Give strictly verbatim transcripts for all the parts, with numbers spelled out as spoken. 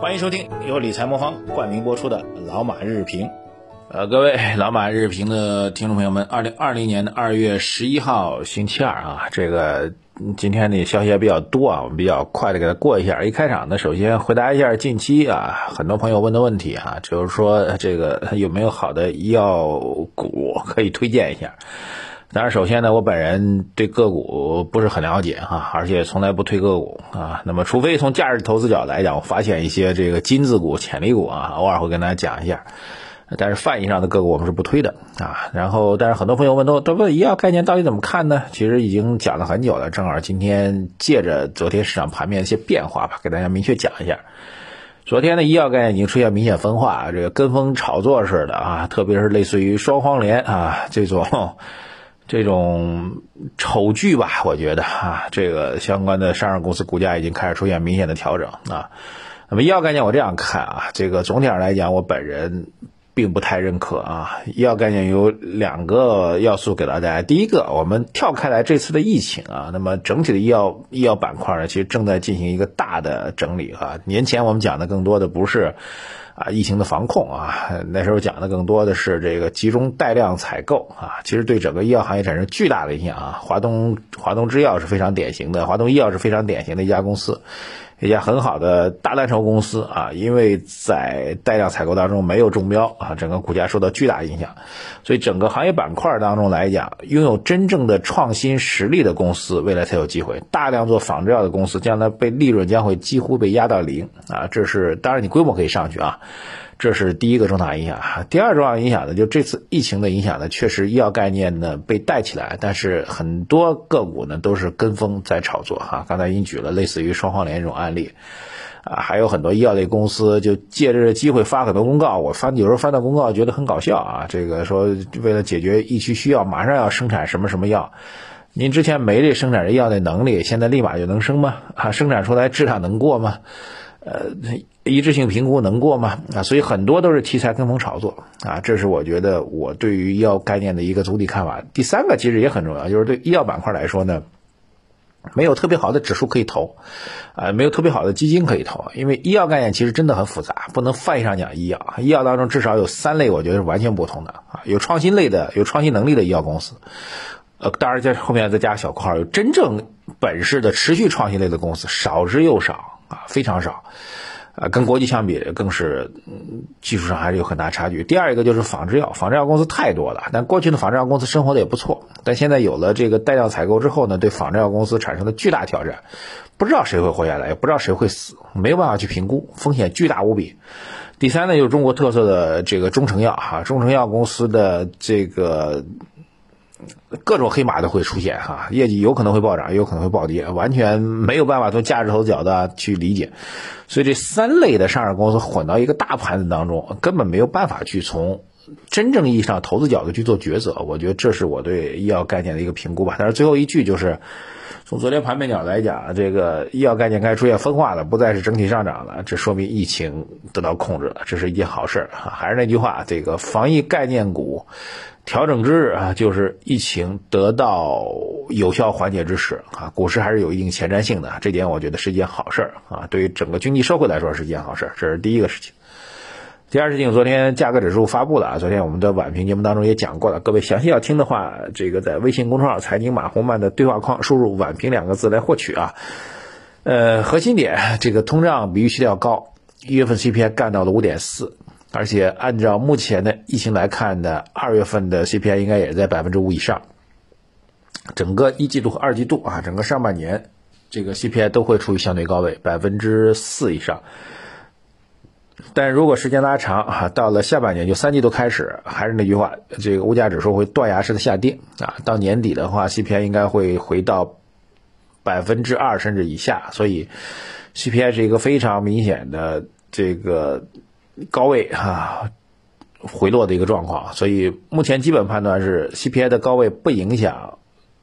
欢迎收听由理财魔方冠名播出的老马日评。呃，各位老马日评的听众朋友们，二零二零年的二月十一号星期二啊，这个今天的消息也比较多啊，我们比较快的给它过一下。一开场呢，首先回答一下近期啊，很多朋友问的问题啊，就是说这个有没有好的医药股可以推荐一下。当然，首先呢，我本人对个股不是很了解啊，而且从来不推个股啊。那么，除非从价值投资角来讲，我发现一些这个金字股、潜力股啊，偶尔会跟大家讲一下。但是泛义上的个股我们是不推的啊。然后，但是很多朋友问都都问医药概念到底怎么看呢？其实已经讲了很久了，正好今天借着昨天市场盘面一些变化吧，给大家明确讲一下。昨天的医药概念已经出现明显分化，这个跟风炒作似的啊，特别是类似于双黄连啊这种这种丑剧吧，我觉得啊，这个相关的上市公司股价已经开始出现明显的调整啊。那么医药概念我这样看啊，这个总体上来讲，我本人并不太认可啊。医药概念有两个要素给到大家。第一个，我们跳开来这次的疫情啊，那么整体的医药医药板块呢，其实正在进行一个大的整理啊。年前我们讲的更多的不是啊疫情的防控啊，那时候讲的更多的是这个集中带量采购啊，其实对整个医药行业产生巨大的影响啊。华东华东制药是非常典型的，华东医药是非常典型的一家公司。一家很好的大蓝筹公司啊，因为在带量采购当中没有中标啊，整个股价受到巨大影响。所以整个行业板块当中来讲，拥有真正的创新实力的公司未来才有机会，大量做仿制药的公司将来被利润将会几乎被压到零啊。这是当然你规模可以上去啊，这是第一个重大影响。第二重大影响呢，就这次疫情的影响呢，确实医药概念呢被带起来，但是很多个股呢都是跟风在炒作啊。刚才已经举了类似于双黄连这种案例啊，还有很多医药类公司就借着机会发很多公告。我翻有时候翻到公告觉得很搞笑啊，这个说为了解决疫区需要，马上要生产什么什么药。您之前没这生产这药的能力，现在立马就能生吗？啊，生产出来质量能过吗？呃，一致性评估能过吗？啊，所以很多都是题材跟风炒作啊，这是我觉得我对于医药概念的一个总体看法。第三个其实也很重要，就是对医药板块来说呢，没有特别好的指数可以投，啊、呃，没有特别好的基金可以投，因为医药概念其实真的很复杂，不能泛义上讲医药。医药当中至少有三类，我觉得是完全不同的啊，有创新类的、有创新能力的医药公司。呃，当然在后面再加个小括号，有真正本事的持续创新类的公司少之又少啊，非常少啊，跟国际相比更是、嗯、技术上还是有很大差距。第二一个就是仿制药，仿制药公司太多了，但过去的仿制药公司生活的也不错，但现在有了这个带量采购之后呢，对仿制药公司产生了巨大挑战，不知道谁会活下来，也不知道谁会死，没有办法去评估，风险巨大无比。第三呢，就是中国特色的这个中成药啊，中成药公司的这个各种黑马都会出现哈，业绩有可能会暴涨，也有可能会暴跌，完全没有办法从价值投资角度去理解。所以这三类的上市公司混到一个大盘子当中，根本没有办法去从真正意义上投资角度去做抉择。我觉得这是我对医药概念的一个评估吧。但是最后一句就是，从昨天盘面角来讲，这个医药概念开始出现分化了，不再是整体上涨了，这说明疫情得到控制了，这是一件好事。还是那句话，这个防疫概念股调整之日啊，就是疫情得到有效缓解之时啊，股市还是有一定前瞻性的，这点我觉得是一件好事啊，对于整个经济社会来说是一件好事，这是第一个事情。第二事情，昨天价格指数发布了啊，昨天我们的晚评节目当中也讲过了，各位详细要听的话，这个在微信公众号财经马红漫的对话框输入晚评两个字来获取啊。呃，核心点，这个通胀比预期的要高，一月份 C P I 干到了 五点四。而且按照目前的疫情来看呢，二月份的 C P I 应该也在 百分之五 以上。整个一季度和二季度啊，整个上半年这个 C P I 都会处于相对高位 百分之四 以上。但如果时间拉长啊，到了下半年就三季度开始，还是那句话，这个物价指数会断崖式的下跌啊，到年底的话 C P I 应该会回到 百分之二 甚至以下，所以 C P I 是一个非常明显的这个高位啊回落的一个状况，所以目前基本判断是 C P I 的高位不影响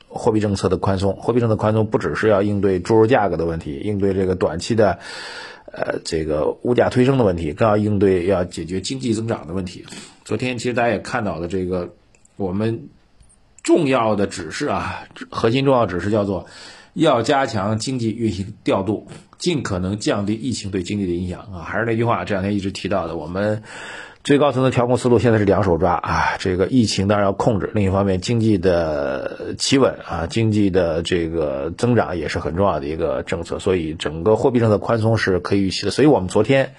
货币政策的宽松。货币政策宽松不只是要应对猪肉价格的问题，应对这个短期的呃这个物价推升的问题，更要应对要解决经济增长的问题。昨天其实大家也看到了，这个我们重要的指示啊，核心重要指示叫做要加强经济运行调度，尽可能降低疫情对经济的影响啊。还是那句话，这两天一直提到的，我们最高层的调控思路现在是两手抓啊，这个疫情当然要控制，另一方面经济的企稳啊，经济的这个增长也是很重要的一个政策，所以整个货币政策宽松是可以预期的。所以我们昨天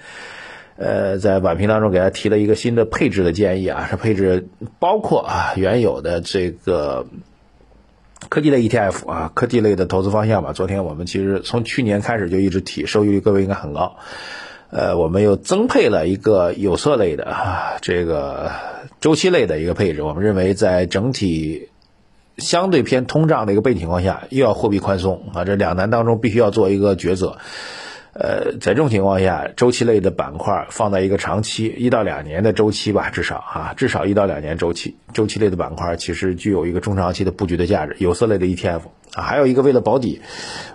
呃在晚评当中给大家提了一个新的配置的建议啊，是配置包括啊原有的这个科技类 E T F 啊，科技类的投资方向吧。昨天我们其实从去年开始就一直提，收益率各位应该很高。呃，我们又增配了一个有色类的啊，这个周期类的一个配置。我们认为，在整体相对偏通胀的一个背景情况下，又要货币宽松啊，这两难当中必须要做一个抉择。呃，在这种情况下，周期类的板块放在一个长期一到两年的周期吧，至少啊，至少一到两年周期，周期类的板块其实具有一个中长期的布局的价值。有色类的 E T F 啊，还有一个为了保底，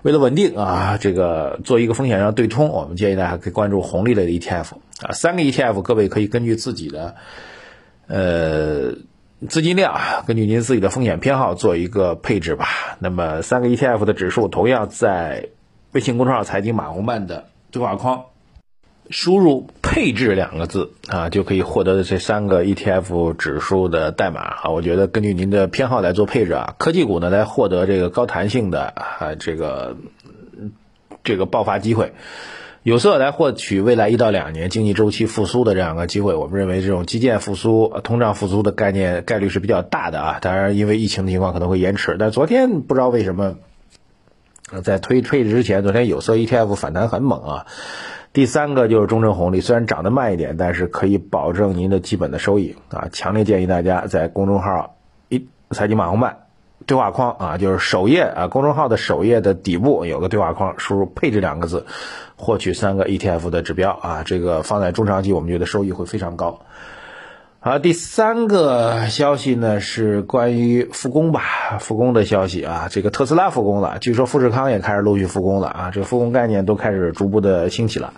为了稳定啊，这个做一个风险上对冲，我们建议大家可以关注红利类的 E T F 啊。三个 E T F 各位可以根据自己的呃资金量，根据您自己的风险偏好做一个配置吧。那么三个 E T F 的指数同样在微信公众号财经马红漫的对话框输入配置两个字啊，就可以获得这三个 E T F 指数的代码啊。我觉得根据您的偏好来做配置啊，科技股呢来获得这个高弹性的啊这个这个爆发机会，有色来获取未来一到两年经济周期复苏的这样一个机会。我们认为这种基建复苏、通胀复苏的概念概率是比较大的啊，当然因为疫情的情况可能会延迟，但昨天不知道为什么在推配置之前，昨天有色 E T F 反弹很猛啊。第三个就是中证红利，虽然涨得慢一点，但是可以保证您的基本的收益啊。强烈建议大家在公众号一财经马红漫对话框啊，就是首页啊，公众号的首页的底部有个对话框，输入配置两个字，获取三个 E T F 的指标啊。这个放在中长期，我们觉得收益会非常高。好，第三个消息呢是关于复工吧，复工的消息啊。这个特斯拉复工了，据说富士康也开始陆续复工了啊。这个复工概念都开始逐步的兴起了。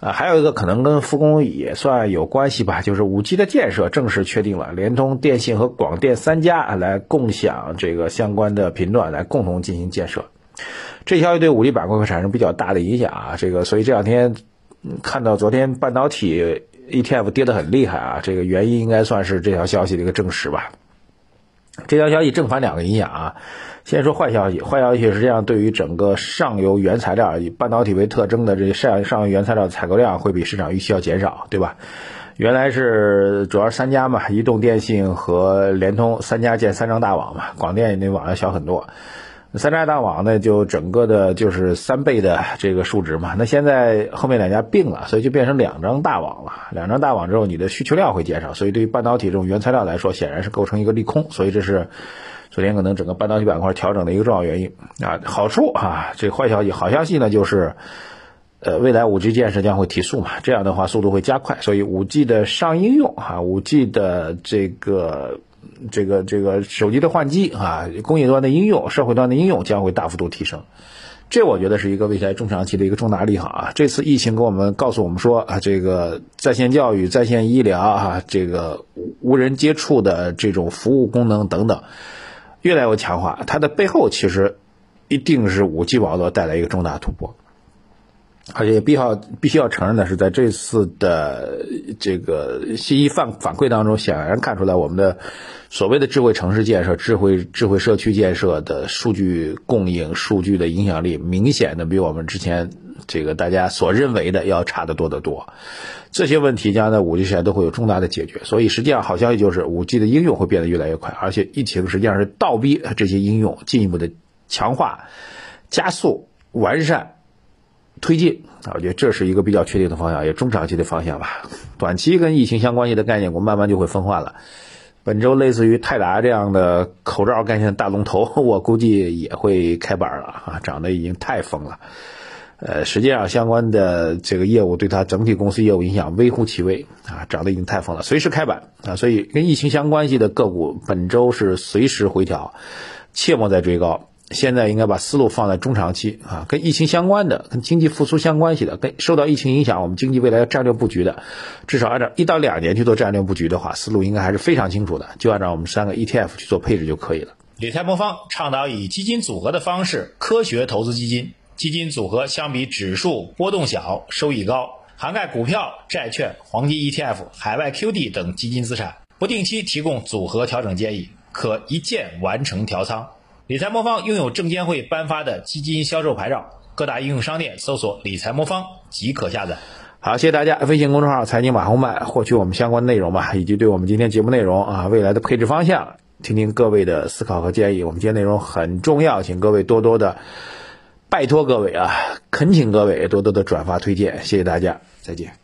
啊，还有一个可能跟复工也算有关系吧，就是 五G 的建设正式确定了，联通、电信和广电三家来共享这个相关的频段，来共同进行建设。这消息对五G 板块会产生比较大的影响啊。这个所以这两天看到昨天半导体E T F 跌得很厉害啊，这个原因应该算是这条消息的一个证实吧。这条消息正反两个影响啊。先说坏消息，坏消息实际上对于整个上游原材料，以半导体为特征的这上上游原材料采购量会比市场预期要减少，对吧？原来是主要是三家嘛，移动、电信和联通三家建三张大网嘛，广电那网要小很多。三张大网呢，就整个的就是三倍的这个数值嘛。那现在后面两家并了，所以就变成两张大网了。两张大网之后，你的需求量会减少，所以对于半导体这种原材料来说，显然是构成一个利空。所以这是昨天可能整个半导体板块调整的一个重要原因啊。好处啊，这坏消息，好消息呢就是，呃，未来 五G 建设将会提速嘛，这样的话速度会加快，所以 五G 的上应用啊 ，五G 的这个。这个这个手机的换机啊，工业端的应用、社会端的应用将会大幅度提升，这我觉得是一个未来中长期的一个重大利好啊。这次疫情给我们告诉我们说啊，这个在线教育、在线医疗啊，这个无人接触的这种服务功能等等，越来越强化，它的背后其实一定是 五G 网络带来一个重大突破。而且必要必须要承认的是，在这次的这个信息反反馈当中，显然看出来我们的所谓的智慧城市建设、智慧智慧社区建设的数据供应、数据的影响力，明显的比我们之前这个大家所认为的要差得多得多。这些问题将在 五G 时代都会有重大的解决。所以实际上好消息就是 五G 的应用会变得越来越快，而且疫情实际上是倒逼这些应用进一步的强化、加速、完善、推进啊，我觉得这是一个比较确定的方向，也中长期的方向吧。短期跟疫情相关系的概念，我慢慢就会分化了。本周类似于泰达这样的口罩概念大龙头，我估计也会开板了啊，涨得已经太疯了。呃，实际上相关的这个业务对它整体公司业务影响微乎其微啊，涨得已经太疯了，随时开板啊。所以跟疫情相关系的个股，本周是随时回调，切莫再追高。现在应该把思路放在中长期啊，跟疫情相关的、跟经济复苏相关系的、跟受到疫情影响我们经济未来战略布局的，至少按照一到两年去做战略布局的话，思路应该还是非常清楚的，就按照我们三个 E T F 去做配置就可以了。理财魔方倡导以基金组合的方式科学投资基金，基金组合相比指数波动小，收益高，涵盖股票、债券、黄金 E T F、 海外 Q D 等基金资产，不定期提供组合调整建议，可一键完成调仓。理财魔方拥有证监会颁发的基金销售牌照，各大应用商店搜索理财魔方即可下载。好，谢谢大家。微信公众号财经马红漫，获取我们相关内容吧，以及对我们今天节目内容啊未来的配置方向，听听各位的思考和建议。我们今天内容很重要，请各位多多的，拜托各位啊，恳请各位多多的转发推荐，谢谢大家，再见。